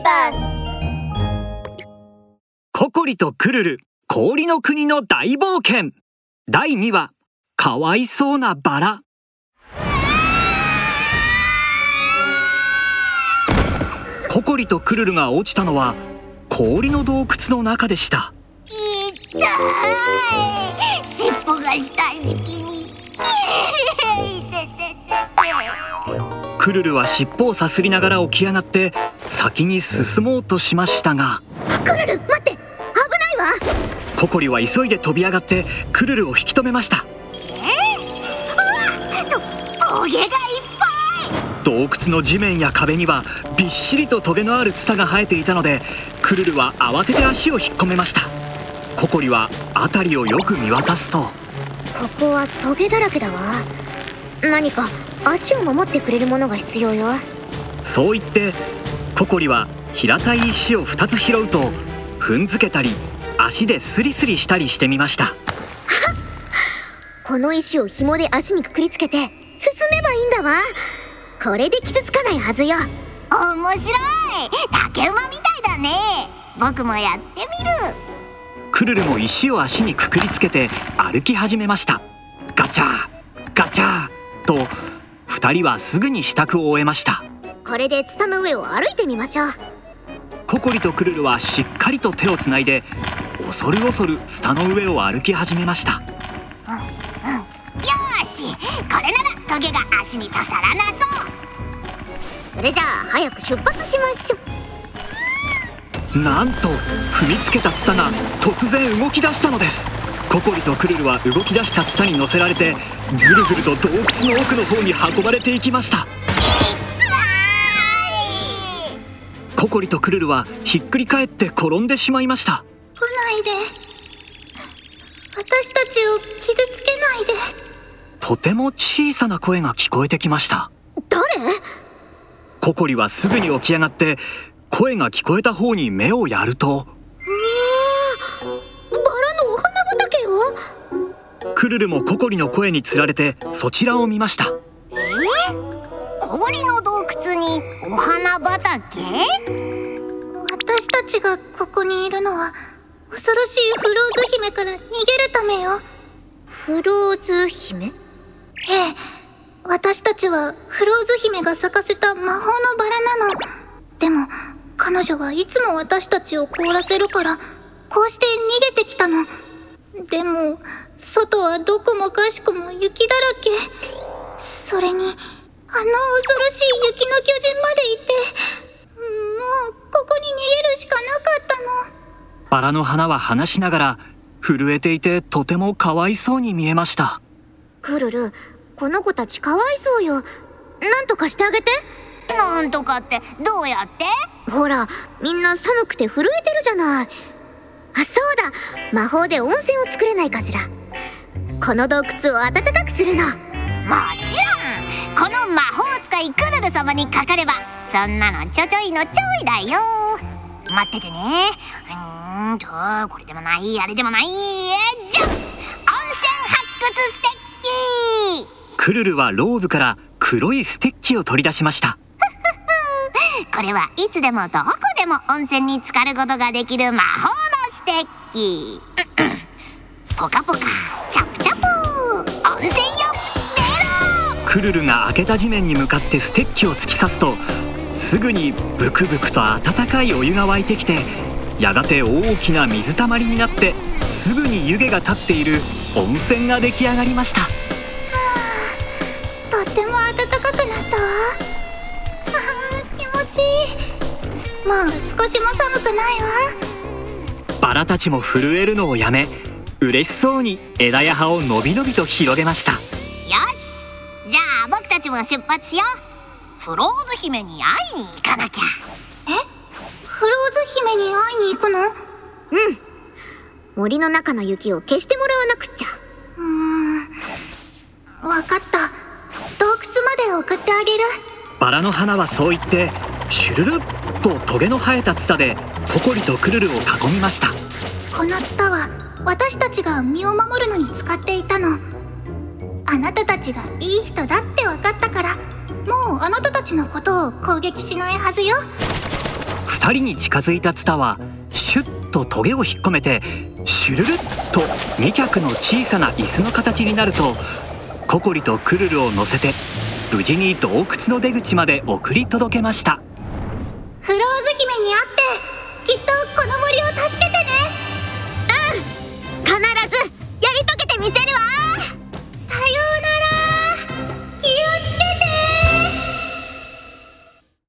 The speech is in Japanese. ーバース。ココリとクルル、氷の国の大冒険。第2話、かわいそうなバラ。ココリとクルルが落ちたのは氷の洞窟の中でした。痛い、尻尾が下敷きに。クルルは尻尾をさすりながら起き上がって先に進もうとしましたが、クルル待って、危ないわ。ココリは急いで飛び上がってクルルを引き止めました。トゲがいっぱい。洞窟の地面や壁にはびっしりとトゲのあるツタが生えていたので、クルルは慌てて足を引っ込めました。ココリは辺りをよく見渡すと、ここはトゲだらけだわ。何か足を守ってくれるものが必要よ。そう言ってココリは平たい石を2つ拾うと踏んづけたり足でスリスリしたりしてみました。この石を紐で足にくくりつけて進めばいいんだわ。これで傷つかないはずよ。面白い、竹馬みたいだね。僕もやってみる。クルルも石を足にくくりつけて歩き始めました。ガチャガチャと2人はすぐに支度を終えました。これでツタの上を歩いてみましょう。ココリとクルルはしっかりと手をつないで恐る恐るツタの上を歩き始めました。これならトゲが足に刺さらなそう。それじゃあ早く出発しましょう。なんと踏みつけたツタが突然動き出したのです。ココリとクルルは動き出したツタに乗せられてずるずると洞窟の奥の方に運ばれていきました。ココリとクルルはひっくり返って転んでしまいました。来ないで、私たちを傷つけないで。とても小さな声が聞こえてきました。誰？ココリはすぐに起き上がって声が聞こえた方に目をやると、うわー、バラのお花畑よ。クルルもココリの声につられてそちらを見ました。氷の洞窟にお花畑？私たちがここにいるのは恐ろしいフローズ姫から逃げるためよ。フローズ姫？ええ、私たちはフローズ姫が咲かせた魔法のバラなの。でも彼女はいつも私たちを凍らせるから、こうして逃げてきたの。でも外はどこもかしこも雪だらけ。それにあの恐ろしい雪の巨人までいて、もうここに逃げるしかなかったの。バラの花は話しながら震えていてとてもかわいそうに見えました。クルル、この子たちかわいそうよ。なんとかしてあげて。なんとかってどうやって？ほら、みんな寒くて震えてるじゃない。あ、そうだ、魔法で温泉を作れないかしら。この洞窟を暖かくするの。もちろん、この魔法使いクルル様にかかればそんなのちょちょいのちょいだよ。待っててね。これでもない、あれでもない。じゃん、温泉発掘ステッキ。クルルはローブから黒いステッキを取り出しました。これはいつでもどこでも温泉に浸かることができる魔法のステッキ。ポカポカチャプチャプ、温泉よ出ろ。クルルが開けた地面に向かってステッキを突き刺すと、すぐにブクブクと温かいお湯が湧いてきて、やがて大きな水たまりになってすぐに湯気が立っている温泉が出来上がりました。はあ、とっても暖かくなったわ。はあ、気持ちいい。もう少しも寒くないわ。バラたちも震えるのをやめ、嬉しそうに枝や葉をのびのびと広げました。よし、じゃあ僕たちも出発しよう。フローズ姫に会いに行かなきゃ。え？フローズ姫に会いに行くの？うん、森の中の雪を消してもらわなくっちゃ。わかった、洞窟まで送ってあげる。バラの花はそう言ってシュルルッとトゲの生えたツタでココリとクルルを囲みました。このツタは私たちが身を守るのに使っていたの。あなたたちがいい人だってわかったから、もうあなたたちのことを攻撃しないはずよ。2人に近づいたツタはシュッとトゲを引っ込めてシュルルッと2脚の小さな椅子の形になると、ココリとクルルを乗せて無事に洞窟の出口まで送り届けました。フローズ姫に会って、きっとこの森を助けてね。うん、必ずやり遂げてみせるわ。